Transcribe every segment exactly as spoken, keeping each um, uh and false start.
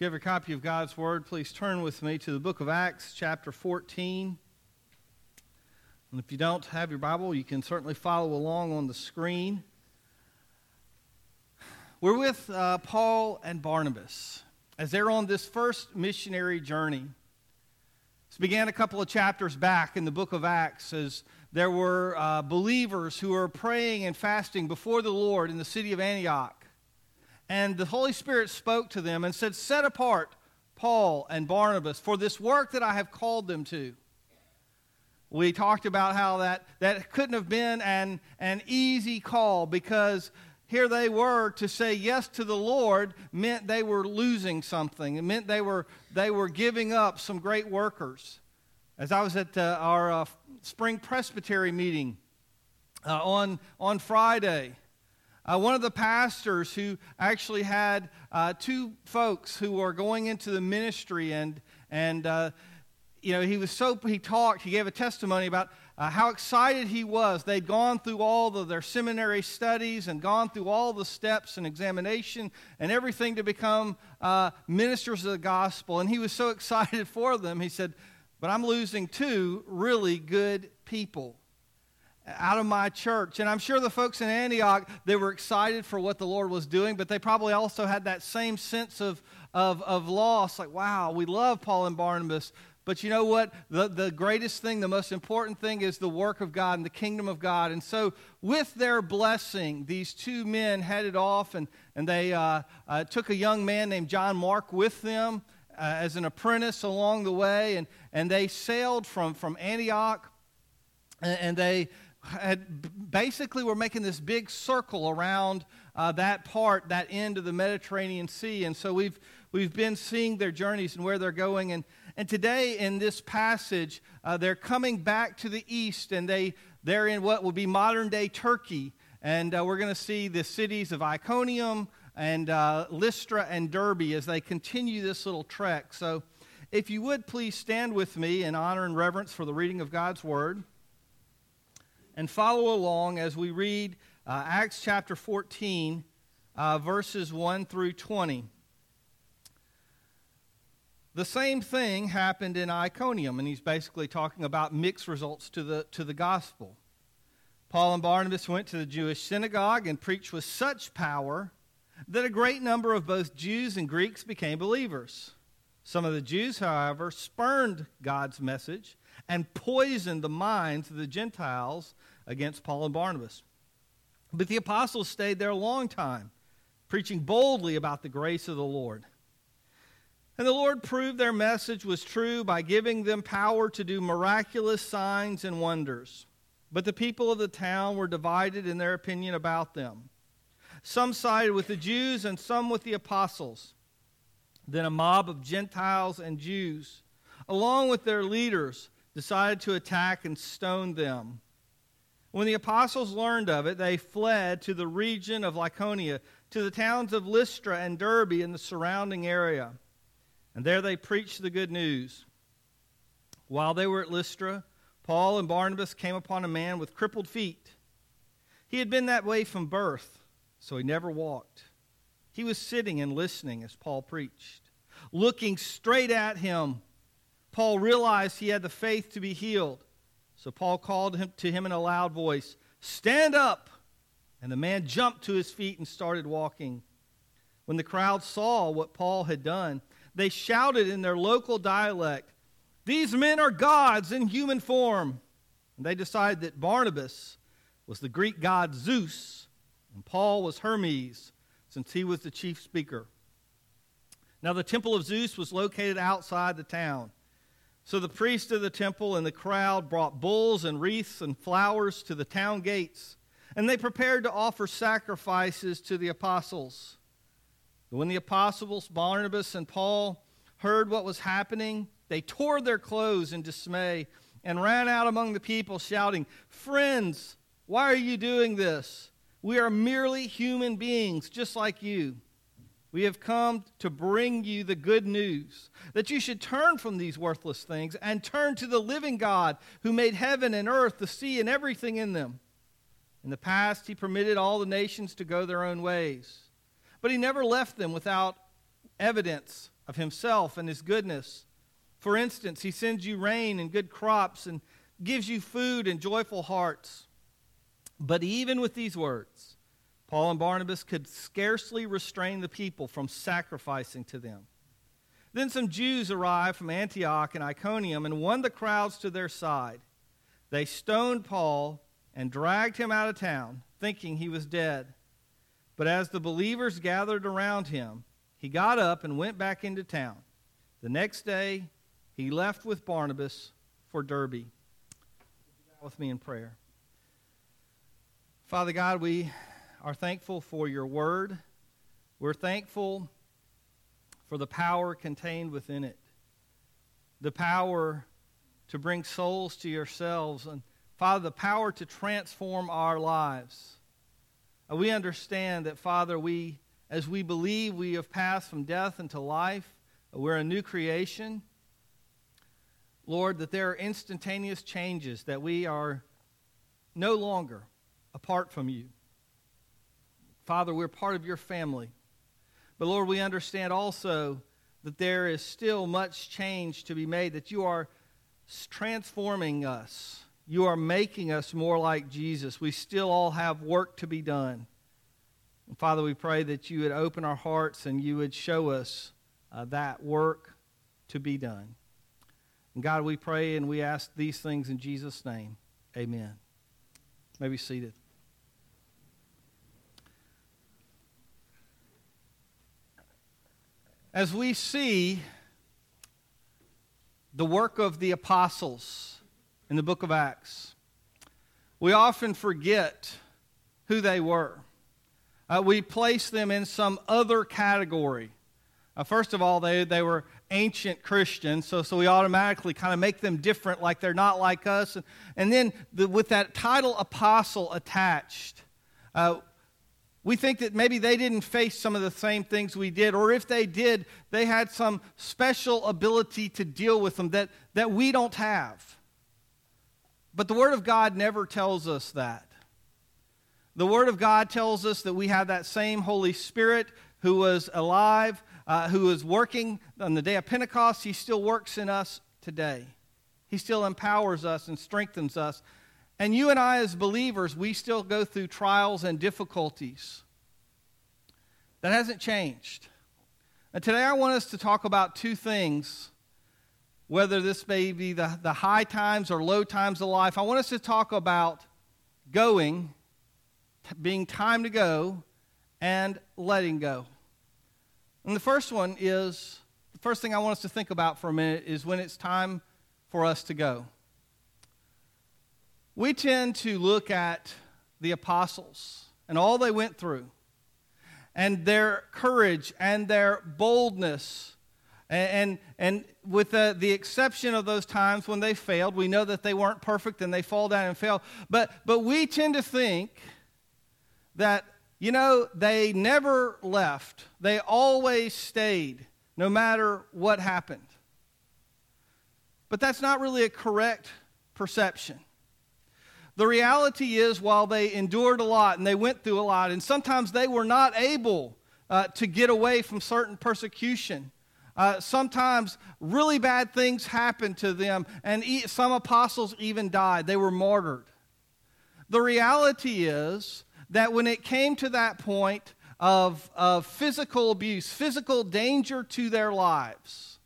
If you have a copy of God's Word, please turn with me to the book of Acts, chapter fourteen. And if you don't have your Bible, you can certainly follow along on the screen. We're with uh, Paul and Barnabas as they're on this first missionary journey. This began a couple of chapters back in the book of Acts as there were uh, believers who were praying and fasting before the Lord in the city of Antioch. And the Holy Spirit spoke to them and said, "Set apart Paul and Barnabas for this work that I have called them to." We talked about how that, that couldn't have been an, an easy call, because here they were to say yes to the Lord meant they were losing something. It meant they were, they were giving up some great workers. As I was at uh, our uh, spring presbytery meeting uh, on, on Friday, Uh, one of the pastors who actually had uh, two folks who were going into the ministry, and and uh, you know he was so he talked he gave a testimony about uh, how excited he was. They'd gone through all of their seminary studies and gone through all the steps and examination and everything to become uh, ministers of the gospel, and he was so excited for them. He said, "But I'm losing two really good people out of my church." And I'm sure the folks in Antioch, they were excited for what the Lord was doing, but they probably also had that same sense of of, of loss. Like, wow, we love Paul and Barnabas, but you know what? The, the greatest thing, the most important thing is the work of God and the kingdom of God. And so with their blessing, these two men headed off, and, and they uh, uh, took a young man named John Mark with them uh, as an apprentice along the way, and, and they sailed from, from Antioch, and, and they... Had basically were making this big circle around uh, that part, that end of the Mediterranean Sea. And so we've we've been seeing their journeys and where they're going. And, and today in this passage, uh, they're coming back to the east, and they, they're in what will be modern-day Turkey. And uh, we're going to see the cities of Iconium and uh, Lystra and Derbe as they continue this little trek. So if you would, please stand with me in honor and reverence for the reading of God's Word, and follow along as we read uh, Acts chapter fourteen, uh, verses one through twenty. The same thing happened in Iconium, and he's basically talking about mixed results to the, to the gospel. Paul and Barnabas went to the Jewish synagogue and preached with such power that a great number of both Jews and Greeks became believers. Some of the Jews, however, spurned God's message and poisoned the minds of the Gentiles against Paul and Barnabas. But the apostles stayed there a long time, preaching boldly about the grace of the Lord. And the Lord proved their message was true by giving them power to do miraculous signs and wonders. But the people of the town were divided in their opinion about them. Some sided with the Jews and some with the apostles. Then a mob of Gentiles and Jews, along with their leaders, decided to attack and stone them. When the apostles learned of it, they fled to the region of Lycaonia, to the towns of Lystra and Derbe and the surrounding area. And there they preached the good news. While they were at Lystra, Paul and Barnabas came upon a man with crippled feet. He had been that way from birth, so he never walked. He was sitting and listening as Paul preached. Looking straight at him, Paul realized he had the faith to be healed. So Paul called him, to him in a loud voice, "Stand up!" And the man jumped to his feet and started walking. When the crowd saw what Paul had done, they shouted in their local dialect, "These men are gods in human form." And they decided that Barnabas was the Greek god Zeus, and Paul was Hermes, since he was the chief speaker. Now the temple of Zeus was located outside the town. So the priest of the temple and the crowd brought bulls and wreaths and flowers to the town gates, and they prepared to offer sacrifices to the apostles. But when the apostles, Barnabas and Paul, heard what was happening, they tore their clothes in dismay and ran out among the people shouting, "Friends, why are you doing this? We are merely human beings just like you. We have come to bring you the good news, that you should turn from these worthless things and turn to the living God who made heaven and earth, the sea, and everything in them. In the past, he permitted all the nations to go their own ways, but he never left them without evidence of himself and his goodness. For instance, he sends you rain and good crops and gives you food and joyful hearts. But even with these words, Paul and Barnabas could scarcely restrain the people from sacrificing to them. Then some Jews arrived from Antioch and Iconium and won the crowds to their side. They stoned Paul and dragged him out of town, thinking he was dead. But as the believers gathered around him, he got up and went back into town. The next day, he left with Barnabas for Derbe. With me in prayer. Father God, we are thankful for your word. We're thankful for the power contained within it, the power to bring souls to yourselves, and Father, the power to transform our lives. We understand that, Father, we, as we believe, we have passed from death into life. We're a new creation. Lord, that there are instantaneous changes, that we are no longer apart from you. Father, we're part of your family. But Lord, we understand also that there is still much change to be made, that you are transforming us. You are making us more like Jesus. We still all have work to be done. And Father, we pray that you would open our hearts and you would show us uh, that work to be done. And God, we pray and we ask these things in Jesus' name. Amen. You may be seated. As we see the work of the apostles in the book of Acts, we often forget who they were. Uh, we place them in some other category. Uh, first of all, they, they were ancient Christians, so, so we automatically kind of make them different, like they're not like us. And, and then the, with that title apostle attached, uh, we think that maybe they didn't face some of the same things we did, or if they did, they had some special ability to deal with them that, that we don't have. But the Word of God never tells us that. The Word of God tells us that we have that same Holy Spirit who was alive, Uh, who is working on the day of Pentecost. He still works in us today. He still empowers us and strengthens us. And you and I as believers, we still go through trials and difficulties. That hasn't changed. And today I want us to talk about two things, whether this may be the, the high times or low times of life. I want us to talk about going, t- being time to go, and letting go. And the first one is, the first thing I want us to think about for a minute is when it's time for us to go. We tend to look at the apostles and all they went through and their courage and their boldness. And, and, and with the, the exception of those times when they failed, we know that they weren't perfect and they fall down and fail. But, but we tend to think that, you know, they never left. They always stayed, no matter what happened. But that's not really a correct perception. The reality is, while they endured a lot and they went through a lot, and sometimes they were not able uh, to get away from certain persecution, uh, sometimes really bad things happened to them, and e- some apostles even died. They were martyred. The reality is that when it came to that point of, of physical abuse, physical danger to their lives,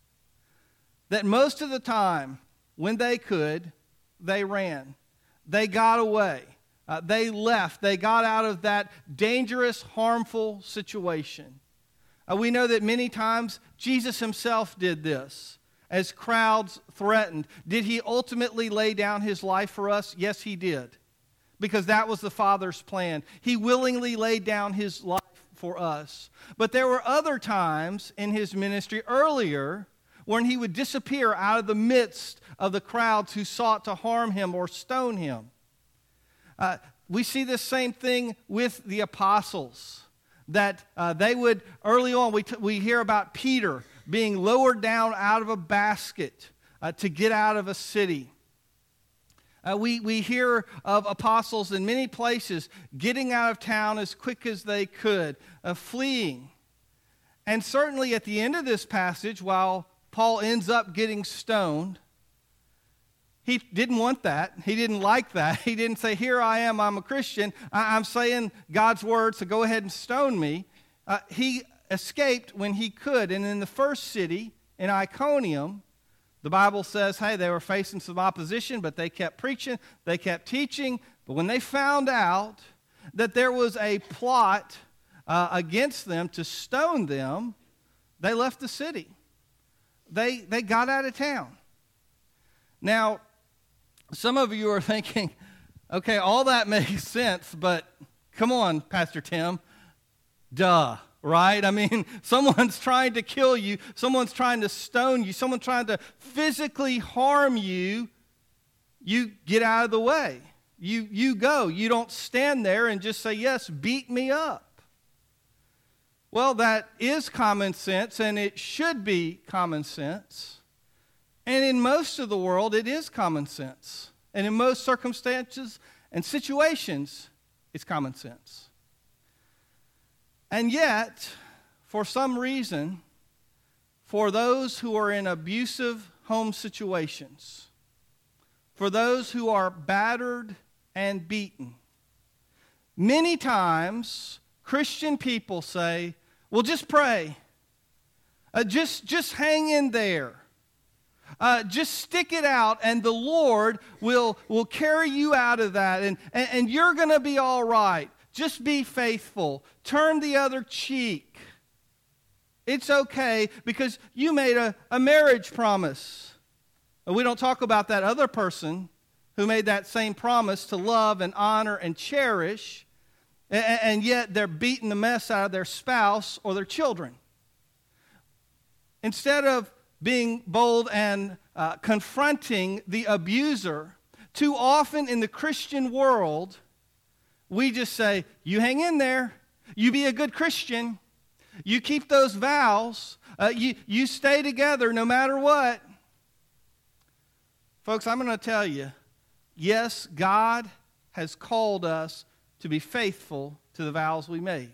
that most of the time, when they could, they ran. They got away. Uh, they left. They got out of that dangerous, harmful situation. Uh, we know that many times Jesus himself did this as crowds threatened. Did he ultimately lay down his life for us? Yes, he did. Because that was the Father's plan. He willingly laid down his life for us. But there were other times in his ministry earlier when he would disappear out of the midst of the crowds who sought to harm him or stone him. Uh, we see this same thing with the apostles, that uh, they would, early on, we, t- we hear about Peter being lowered down out of a basket uh, to get out of a city. Uh, we, we hear of apostles in many places getting out of town as quick as they could, uh, fleeing. And certainly at the end of this passage, while Paul ends up getting stoned, he didn't want that. He didn't like that. He didn't say, here I am, I'm a Christian. I- I'm saying God's word, so go ahead and stone me. Uh, he escaped when he could. And in the first city, in Iconium, the Bible says, hey, they were facing some opposition, but they kept preaching, they kept teaching. But when they found out that there was a plot uh, against them to stone them, they left the city. They, they got out of town. Now, some of you are thinking, okay, all that makes sense, but come on, Pastor Tim, duh, right? I mean, someone's trying to kill you, someone's trying to stone you, someone's trying to physically harm you. You get out of the way. You, you go. You don't stand there and just say, yes, beat me up. Well, that is common sense, and it should be common sense. And in most of the world, it is common sense. And in most circumstances and situations, it's common sense. And yet, for some reason, for those who are in abusive home situations, for those who are battered and beaten, many times Christian people say, well, just pray. Uh, just, just hang in there. Uh, just stick it out, and the Lord will, will carry you out of that, and, and, and you're going to be all right. Just be faithful. Turn the other cheek. It's okay because you made a, a marriage promise. And we don't talk about that other person who made that same promise to love and honor and cherish, and, and yet they're beating the mess out of their spouse or their children. Instead of being bold and uh, confronting the abuser, too often in the Christian world, we just say, you hang in there, you be a good Christian, you keep those vows, uh, you, you stay together no matter what. Folks, I'm going to tell you, yes, God has called us to be faithful to the vows we made.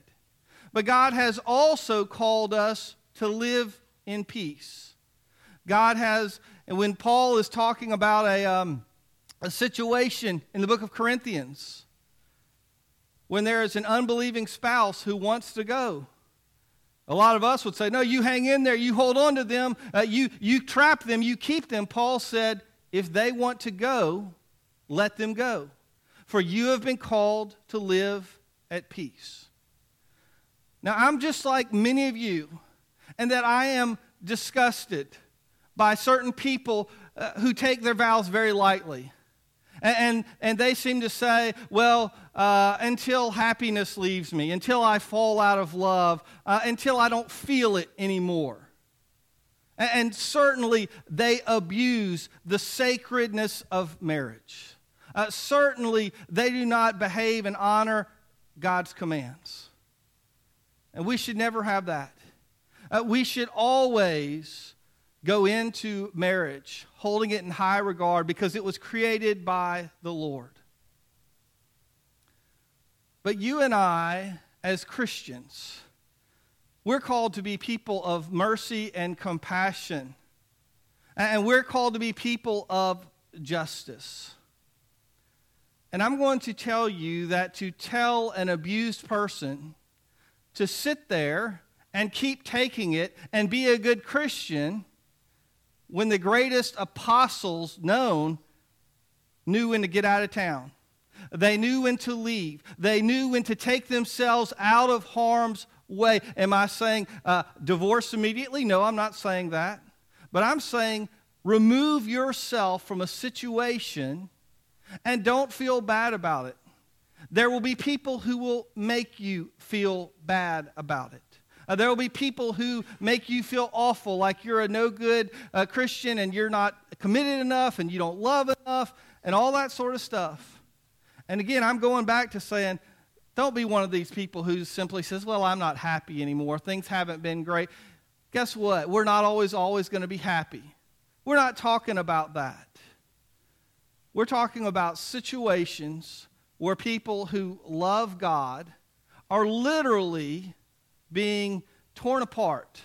But God has also called us to live in peace. God has, and when Paul is talking about a, um, a situation in the book of Corinthians, when there is an unbelieving spouse who wants to go, a lot of us would say, no, you hang in there, you hold on to them, uh, you, you trap them, you keep them. Paul said, if they want to go, let them go, for you have been called to live at peace. Now, I'm just like many of you, and that I am disgusted by certain people uh, who take their vows very lightly. And, and, and they seem to say, well, uh, until happiness leaves me, until I fall out of love, uh, until I don't feel it anymore. And, and certainly they abuse the sacredness of marriage. Uh, certainly they do not behave and honor God's commands. And we should never have that. Uh, we should always go into marriage, holding it in high regard because it was created by the Lord. But you and I, as Christians, we're called to be people of mercy and compassion. And we're called to be people of justice. And I'm going to tell you that to tell an abused person to sit there and keep taking it and be a good Christian, when the greatest apostles known knew when to get out of town. They knew when to leave. They knew when to take themselves out of harm's way. Am I saying uh, divorce immediately? No, I'm not saying that. But I'm saying remove yourself from a situation and don't feel bad about it. There will be people who will make you feel bad about it. Uh, there will be people who make you feel awful, like you're a no good uh, Christian and you're not committed enough and you don't love enough and all that sort of stuff. And again, I'm going back to saying, don't be one of these people who simply says, well, I'm not happy anymore. Things haven't been great. Guess what? We're not always, always going to be happy. We're not talking about that. We're talking about situations where people who love God are literally being torn apart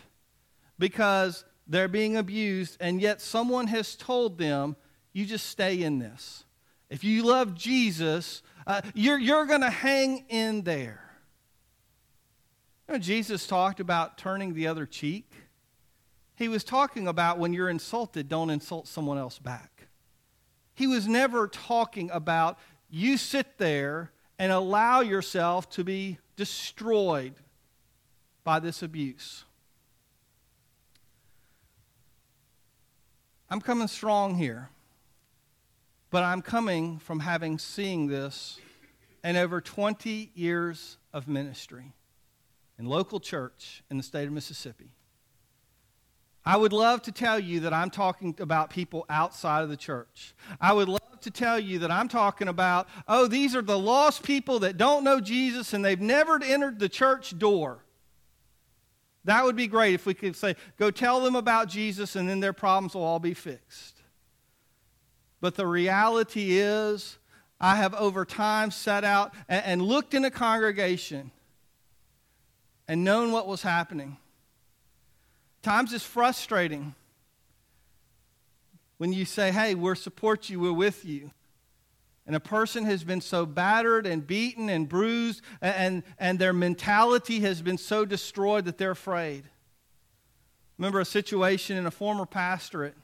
because they're being abused, and yet someone has told them, you just stay in this. If you love Jesus, uh, you're, you're going to hang in there. You know, Jesus talked about turning the other cheek. He was talking about when you're insulted, don't insult someone else back. He was never talking about you sit there and allow yourself to be destroyed by this abuse. I'm coming strong here, but I'm coming from having seen this in over twenty years of ministry in local church in the state of Mississippi. I would love to tell you that I'm talking about people outside of the church. I would love to tell you that I'm talking about, oh, these are the lost people that don't know Jesus and they've never entered the church door. That would be great if we could say, go tell them about Jesus and then their problems will all be fixed. But the reality is, I have over time set out and looked in a congregation and known what was happening. Times it's frustrating when you say, hey, we'll support you, we're with you. And a person has been so battered and beaten and bruised, and, and their mentality has been so destroyed that they're afraid. Remember a situation in a former pastorate.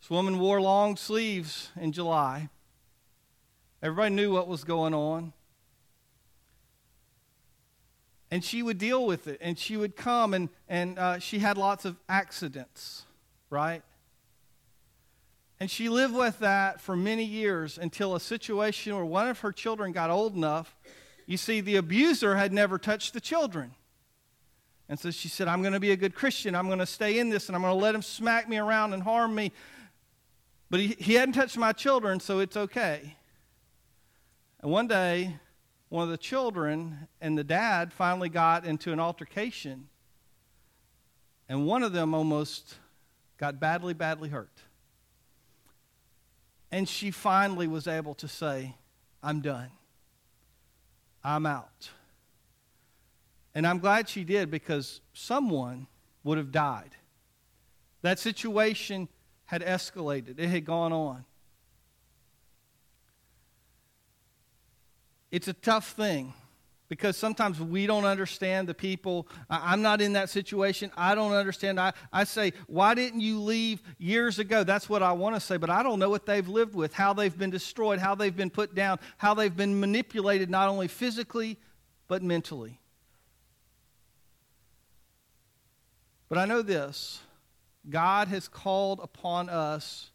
This woman wore long sleeves in July. Everybody knew what was going on. And she would deal with it, and she would come, and, and uh, she had lots of accidents, right? And she lived with that for many years until a situation where one of her children got old enough. You see, the abuser had never touched the children. And so she said, I'm going to be a good Christian. I'm going to stay in this, and I'm going to let him smack me around and harm me. But he, he hadn't touched my children, so it's okay. And one day, one of the children and the dad finally got into an altercation, and one of them almost got badly, badly hurt. And she finally was able to say, I'm done. I'm out. And I'm glad she did, because someone would have died. That situation had escalated. It had gone on. It's a tough thing because sometimes we don't understand the people. I'm not in that situation. I don't understand. I, I say, why didn't you leave years ago? That's what I want to say, but I don't know what they've lived with, how they've been destroyed, how they've been put down, how they've been manipulated, not only physically, but mentally. But I know this, God has called upon us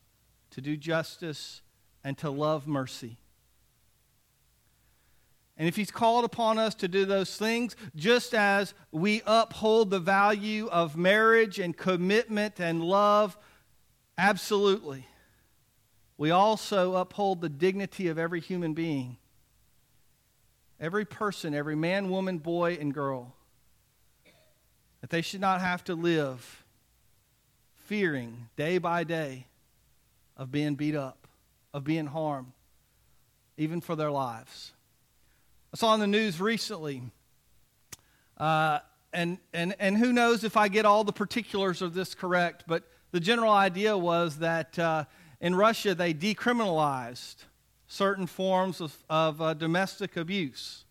to do justice and to love mercy. And if he's called upon us to do those things, just as we uphold the value of marriage and commitment and love, absolutely, we also uphold the dignity of every human being. Every person, every man, woman, boy, and girl. That they should not have to live fearing day by day of being beat up, of being harmed, even for their lives. I saw on the news recently, uh, and, and, and who knows if I get all the particulars of this correct, but the general idea was that uh, in Russia they decriminalized certain forms of, of uh, domestic abuse.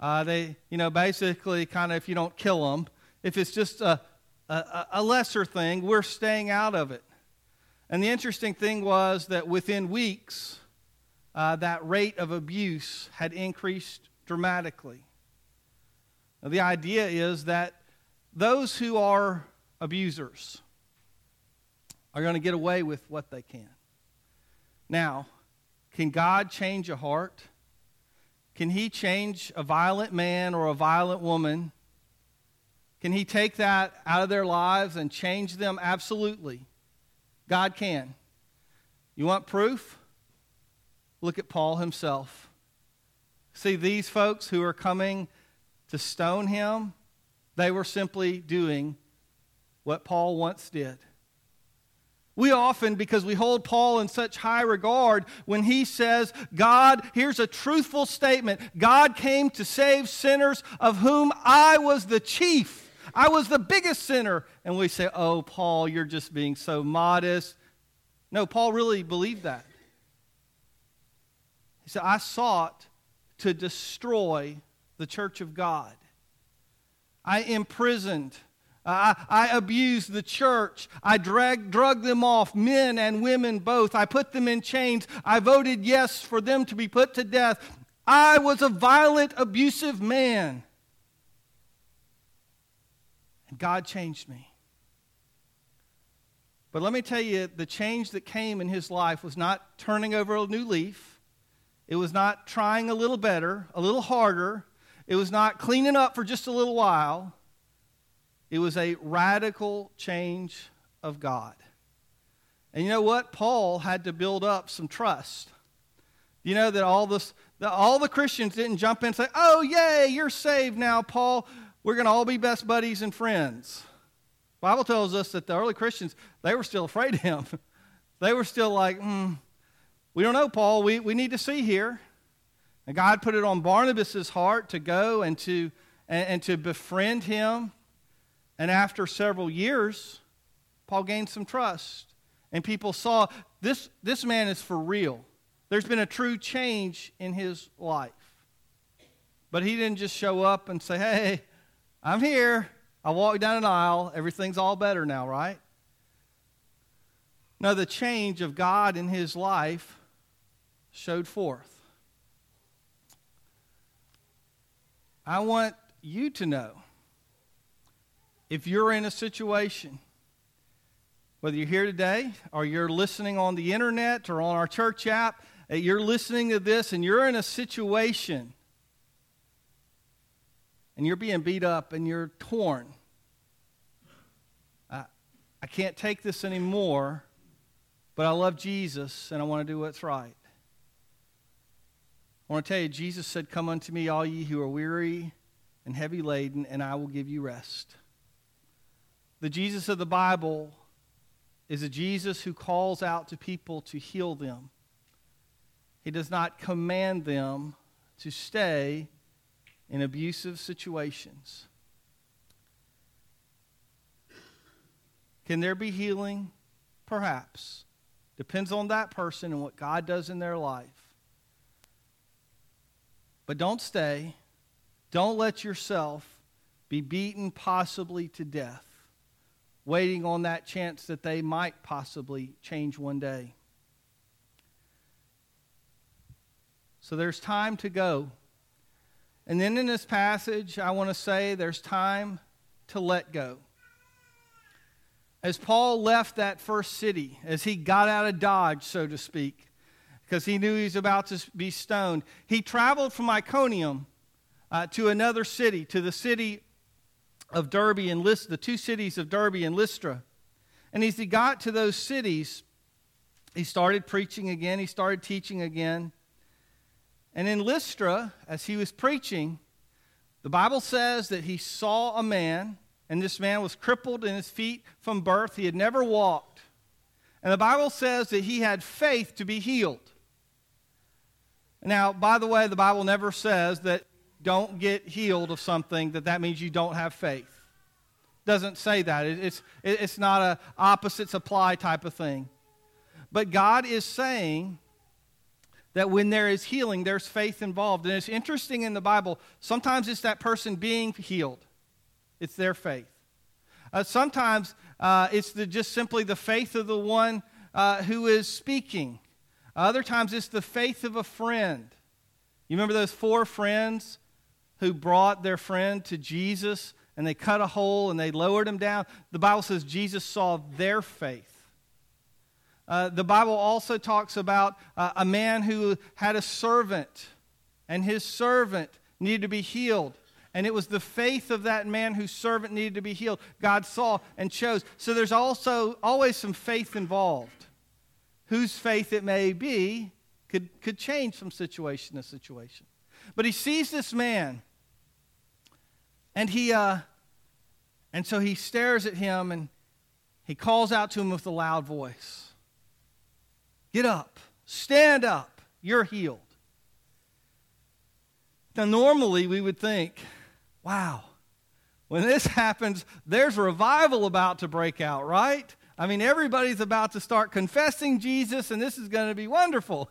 Uh, they, you know, basically kind of if you don't kill them, if it's just a, a, a lesser thing, we're staying out of it. And the interesting thing was that within weeks, Uh, that rate of abuse had increased dramatically. Now, the idea is that those who are abusers are going to get away with what they can. Now, can God change a heart? Can he change a violent man or a violent woman? Can he take that out of their lives and change them? Absolutely. God can. You want proof? Look at Paul himself. See, these folks who are coming to stone him, they were simply doing what Paul once did. We often, because we hold Paul in such high regard, when he says, God, here's a truthful statement, God came to save sinners of whom I was the chief. I was the biggest sinner. And we say, oh, Paul, you're just being so modest. No, Paul really believed that. He said, I sought to destroy the church of God. I imprisoned I, I abused the church. I dragged, drugged them off, men and women both. I put them in chains. I voted yes for them to be put to death. I was a violent, abusive man. And God changed me. But let me tell you, the change that came in his life was not turning over a new leaf. It was not trying a little better, a little harder. It was not cleaning up for just a little while. It was a radical change of God. And you know what? Paul had to build up some trust. You know that all this, the, all the Christians didn't jump in and say, oh, yay, you're saved now, Paul. We're going to all be best buddies and friends. The Bible tells us that the early Christians, they were still afraid of him. They were still like, mm, we don't know, Paul. We, we need to see here. And God put it on Barnabas' heart to go and to and, and to befriend him. And after several years, Paul gained some trust. And people saw, this, this man is for real. There's been a true change in his life. But he didn't just show up and say, hey, I'm here. I walked down an aisle. Everything's all better now, right? No, the change of God in his life showed forth. I want you to know, if you're in a situation, whether you're here today or you're listening on the internet or on our church app, you're listening to this and you're in a situation and you're being beat up and you're torn. I, I can't take this anymore, but I love Jesus and I want to do what's right. I want to tell you, Jesus said, come unto me, all ye who are weary and heavy laden, and I will give you rest. The Jesus of the Bible is a Jesus who calls out to people to heal them. He does not command them to stay in abusive situations. Can there be healing? Perhaps. Depends on that person and what God does in their life. But don't stay. Don't let yourself be beaten possibly to death, waiting on that chance that they might possibly change one day. So there's time to go. And then in this passage, I want to say there's time to let go. As Paul left that first city, as he got out of Dodge, so to speak, because he knew he was about to be stoned, he traveled from Iconium uh, to another city, to the city of Derbe and Lystra, the two cities of Derbe and Lystra. And as he got to those cities, he started preaching again. He started teaching again. And in Lystra, as he was preaching, the Bible says that he saw a man, and this man was crippled in his feet from birth. He had never walked. And the Bible says that he had faith to be healed. Now, by the way, the Bible never says that don't get healed of something, that that means you don't have faith. Doesn't say that. It, it's, it, it's not a opposites apply type of thing. But God is saying that when there is healing, there's faith involved. And it's interesting in the Bible, sometimes it's that person being healed. It's their faith. Uh, sometimes uh, it's the, just simply the faith of the one uh, who is speaking. Other times it's the faith of a friend. You remember those four friends who brought their friend to Jesus, and they cut a hole, and they lowered him down? The Bible says Jesus saw their faith. Uh, the Bible also talks about uh, a man who had a servant, and his servant needed to be healed. And it was the faith of that man whose servant needed to be healed. God saw and chose. So there's also always some faith involved. Whose faith it may be could, could change from situation to situation. But he sees this man, and he uh, and so he stares at him, and He calls out to him with a loud voice, "Get up, stand up, you're healed." Now, normally we would think, wow, when this happens, there's revival about to break out, right? I mean, everybody's about to start confessing Jesus, and this is going to be wonderful.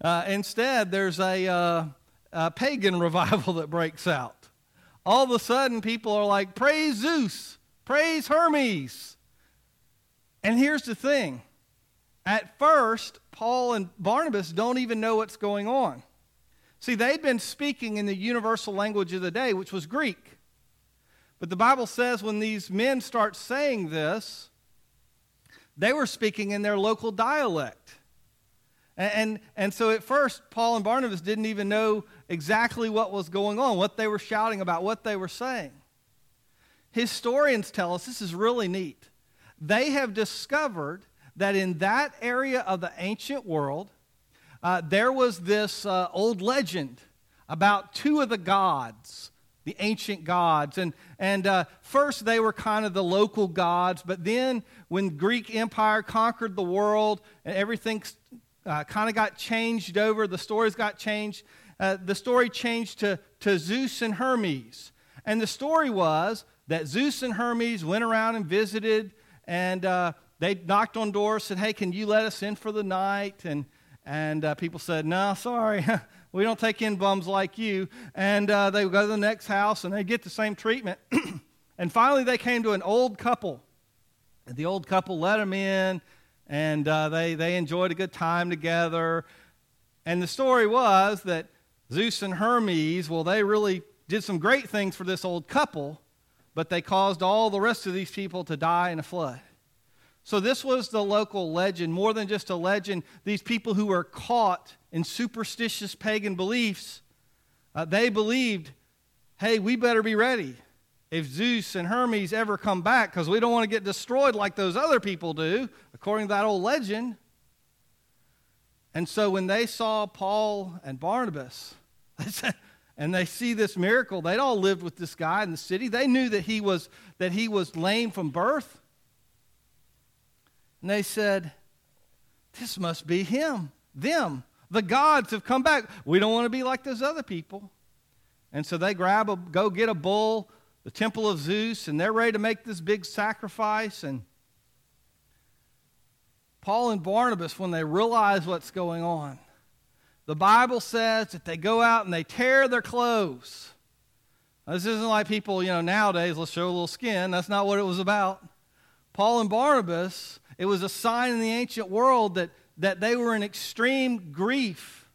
Uh, instead, there's a, uh, a pagan revival that breaks out. All of a sudden, people are like, praise Zeus, praise Hermes. And here's the thing. At first, Paul and Barnabas don't even know what's going on. See, they'd been speaking in the universal language of the day, which was Greek. But the Bible says when these men start saying this, they were speaking in their local dialect. And, and, and so at first, Paul and Barnabas didn't even know exactly what was going on, what they were shouting about, what they were saying. Historians tell us this is really neat. They have discovered that in that area of the ancient world, Uh, there was this uh, old legend about two of the gods, the ancient gods. And, and uh, first they were kind of the local gods, but then when the Greek Empire conquered the world and everything uh, kind of got changed over, the stories got changed, uh, the story changed to, to Zeus and Hermes. And the story was that Zeus and Hermes went around and visited, and uh, they knocked on doors, said, "Hey, can you let us in for the night?" And And uh, people said, "No, sorry, we don't take in bums like you." And uh, they would go to the next house, and they get the same treatment. And finally, they came to an old couple. And the old couple let them in, and uh, they, they enjoyed a good time together. And the story was that Zeus and Hermes, well, they really did some great things for this old couple, but they caused all the rest of these people to die in a flood. So this was the local legend, more than just a legend. These people who were caught in superstitious pagan beliefs, uh, they believed, hey, we better be ready if Zeus and Hermes ever come back, because we don't want to get destroyed like those other people do, according to that old legend. And so when they saw Paul and Barnabas, they said, and they see this miracle, they'd all lived with this guy in the city. They knew that he was that he was lame from birth. And they said, this must be him, them. The gods have come back. We don't want to be like those other people. And so they grab a, go get a bull, the temple of Zeus, and they're ready to make this big sacrifice. And Paul and Barnabas, when they realize what's going on, the Bible says that they go out and they tear their clothes. Now, this isn't like people, you know, nowadays, let's show a little skin. That's not what it was about. Paul and Barnabas, it was a sign in the ancient world that, that they were in extreme grief,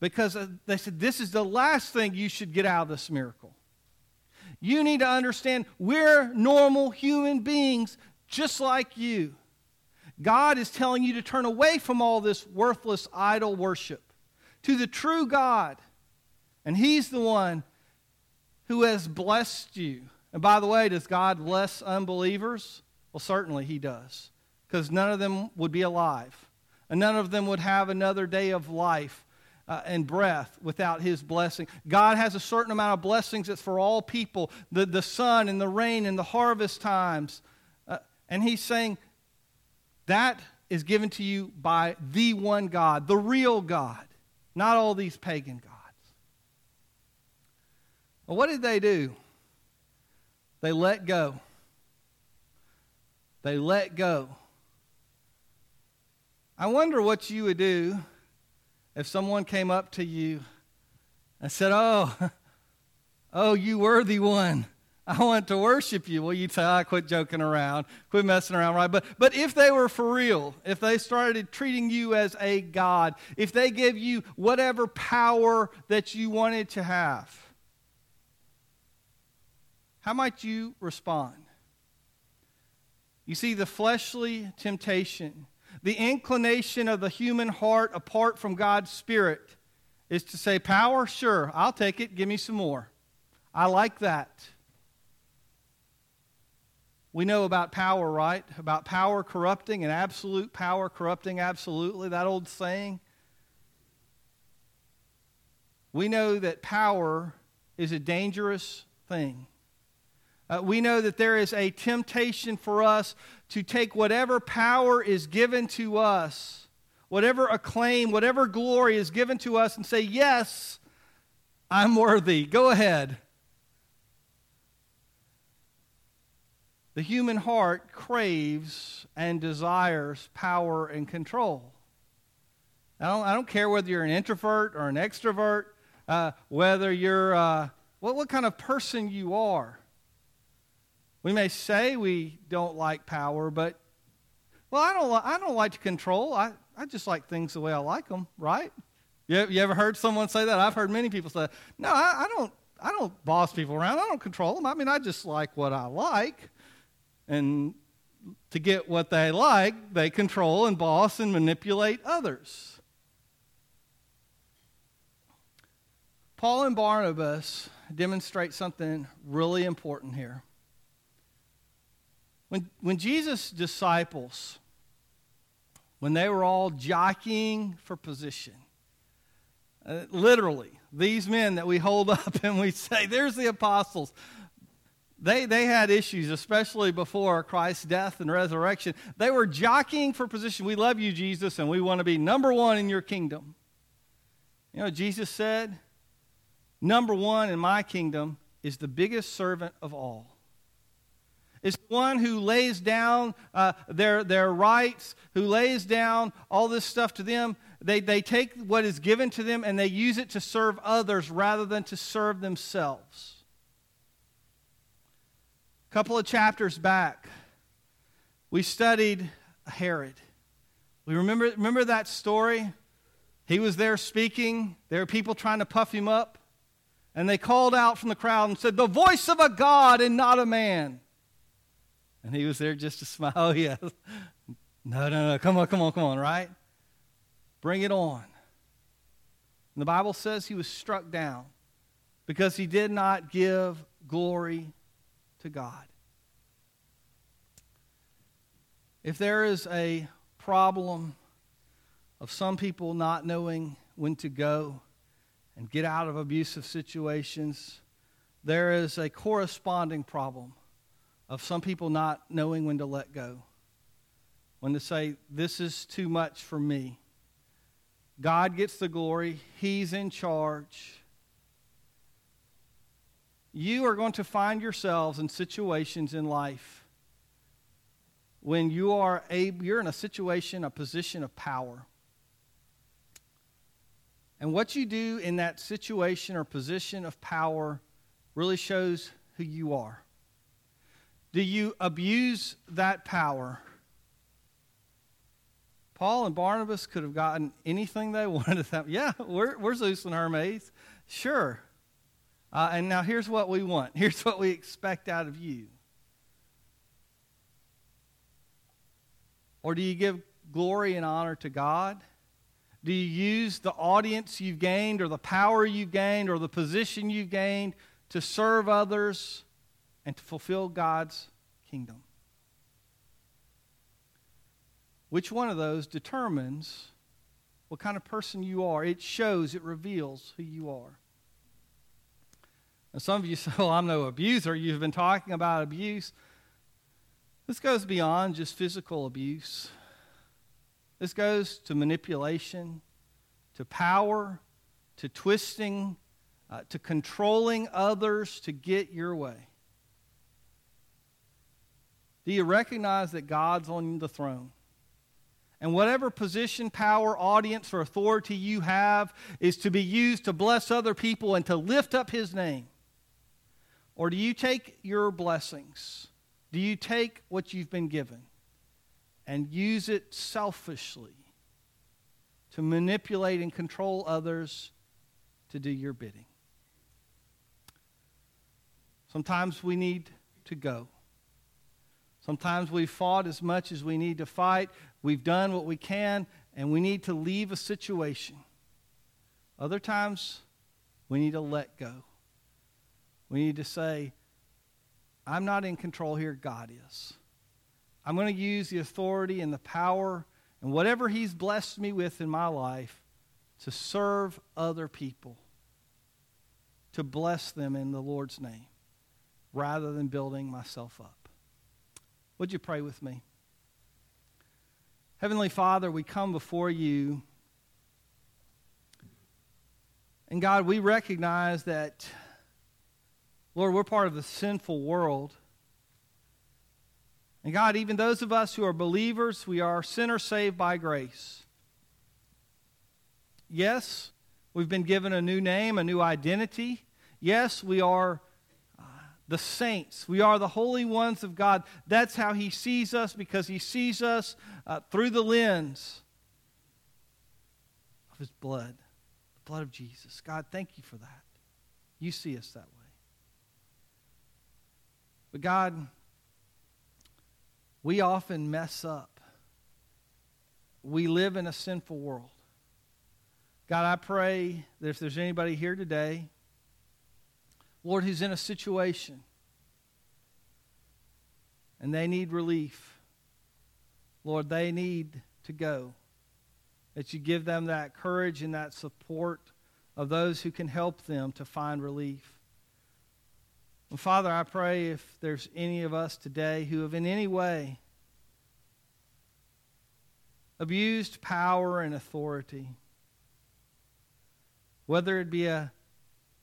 because they said, this is the last thing you should get out of this miracle. You need to understand we're normal human beings just like you. God is telling you to turn away from all this worthless idol worship to the true God, and He's the one who has blessed you. And by the way, does God bless unbelievers? Well, certainly He does, because none of them would be alive, and none of them would have another day of life uh, and breath without His blessing. God has a certain amount of blessings that's for all people, the, the sun and the rain and the harvest times. Uh, and He's saying that is given to you by the one God, the real God, not all these pagan gods. Well, what did they do? They let go. They let go. I wonder what you would do if someone came up to you and said, oh, oh, you worthy one, I want to worship you. Well, you'd say, I quit joking around, quit messing around, right? But, but if they were for real, if they started treating you as a god, if they gave you whatever power that you wanted to have, how might you respond? You see, the fleshly temptation, the inclination of the human heart apart from God's Spirit, is to say, power, sure, I'll take it, give me some more. I like that. We know about power, right? About power corrupting and absolute power corrupting absolutely, that old saying. We know that power is a dangerous thing. Uh, we know that there is a temptation for us to take whatever power is given to us, whatever acclaim, whatever glory is given to us, and say, yes, I'm worthy. Go ahead. The human heart craves and desires power and control. I don't, I don't care whether you're an introvert or an extrovert, uh, whether you're, uh, what, what kind of person you are. We may say we don't like power, but, well, I don't, li- I don't like to control. I, I just like things the way I like them, right? You, you ever heard someone say that? I've heard many people say that. No, I, I don't I don't boss people around. I don't control them. I mean, I just like what I like. And to get what they like, they control and boss and manipulate others. Paul and Barnabas demonstrate something really important here. When, when Jesus' disciples, when they were all jockeying for position, uh, literally, these men that we hold up and we say, there's the apostles, they, they had issues, especially before Christ's death and resurrection. They were jockeying for position. We love you, Jesus, and we want to be number one in your kingdom. You know, Jesus said, number one in my kingdom is the biggest servant of all. It's the one who lays down uh, their their rights, who lays down all this stuff to them. They they take what is given to them and they use it to serve others rather than to serve themselves. A couple of chapters back, we studied Herod. We remember remember that story? He was there speaking. There were people trying to puff him up. And they called out from the crowd and said, "The voice of a God and not a man." And he was there just to smile. Oh, yeah. No, no, no. Come on, come on, come on, right? Bring it on. And the Bible says he was struck down because he did not give glory to God. If there is a problem of some people not knowing when to go and get out of abusive situations, there is a corresponding problem of some people not knowing when to let go, when to say, this is too much for me. God gets the glory. He's in charge. You are going to find yourselves in situations in life when you are a, you're in a situation, a position of power. And what you do in that situation or position of power really shows who you are. Do you abuse that power? Paul and Barnabas could have gotten anything they wanted. Yeah, we're, we're Zeus and Hermes. Sure. Uh, and now here's what we want. Here's what we expect out of you. Or do you give glory and honor to God? Do you use the audience you've gained or the power you've gained or the position you've gained to serve others and to fulfill God's kingdom? Which one of those determines what kind of person you are? It shows, it reveals who you are. Now, some of you say, well, I'm no abuser. You've been talking about abuse. This goes beyond just physical abuse. This goes to manipulation, to power, to twisting, uh, to controlling others to get your way. Do you recognize that God's on the throne? And whatever position, power, audience, or authority you have is to be used to bless other people and to lift up His name. Or do you take your blessings? Do you take what you've been given and use it selfishly to manipulate and control others to do your bidding? Sometimes we need to go. Sometimes we've fought as much as we need to fight. We've done what we can, and we need to leave a situation. Other times, we need to let go. We need to say, I'm not in control here, God is. I'm going to use the authority and the power and whatever He's blessed me with in my life to serve other people, to bless them in the Lord's name, rather than building myself up. Would you pray with me? Heavenly Father, we come before you. And God, we recognize that, Lord, we're part of the sinful world. And God, even those of us who are believers, we are sinners saved by grace. Yes, we've been given a new name, a new identity. Yes, we are uh, the saints. We are the holy ones of God. That's how he sees us, because he sees us uh, through the lens of his blood, the blood of Jesus. God, thank you for that. You see us that way. But God, we often mess up. We live in a sinful world. God, I pray that if there's anybody here today, Lord, who's in a situation and they need relief, Lord, they need to go, that you give them that courage and that support of those who can help them to find relief. And Father, I pray if there's any of us today who have in any way abused power and authority, whether it be a,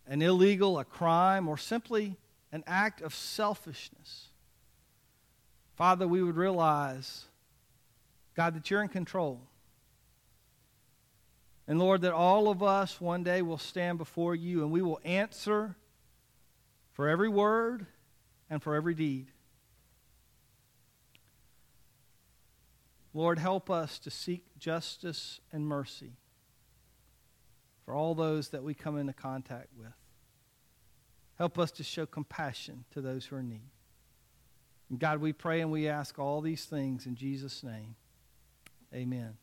an illegal, a crime, or simply an act of selfishness, Father, we would realize, God, that you're in control. And Lord, that all of us one day will stand before you and we will answer for every word and for every deed. Lord, help us to seek justice and mercy for all those that we come into contact with. Help us to show compassion to those who are in need. And God, we pray and we ask all these things in Jesus' name. Amen.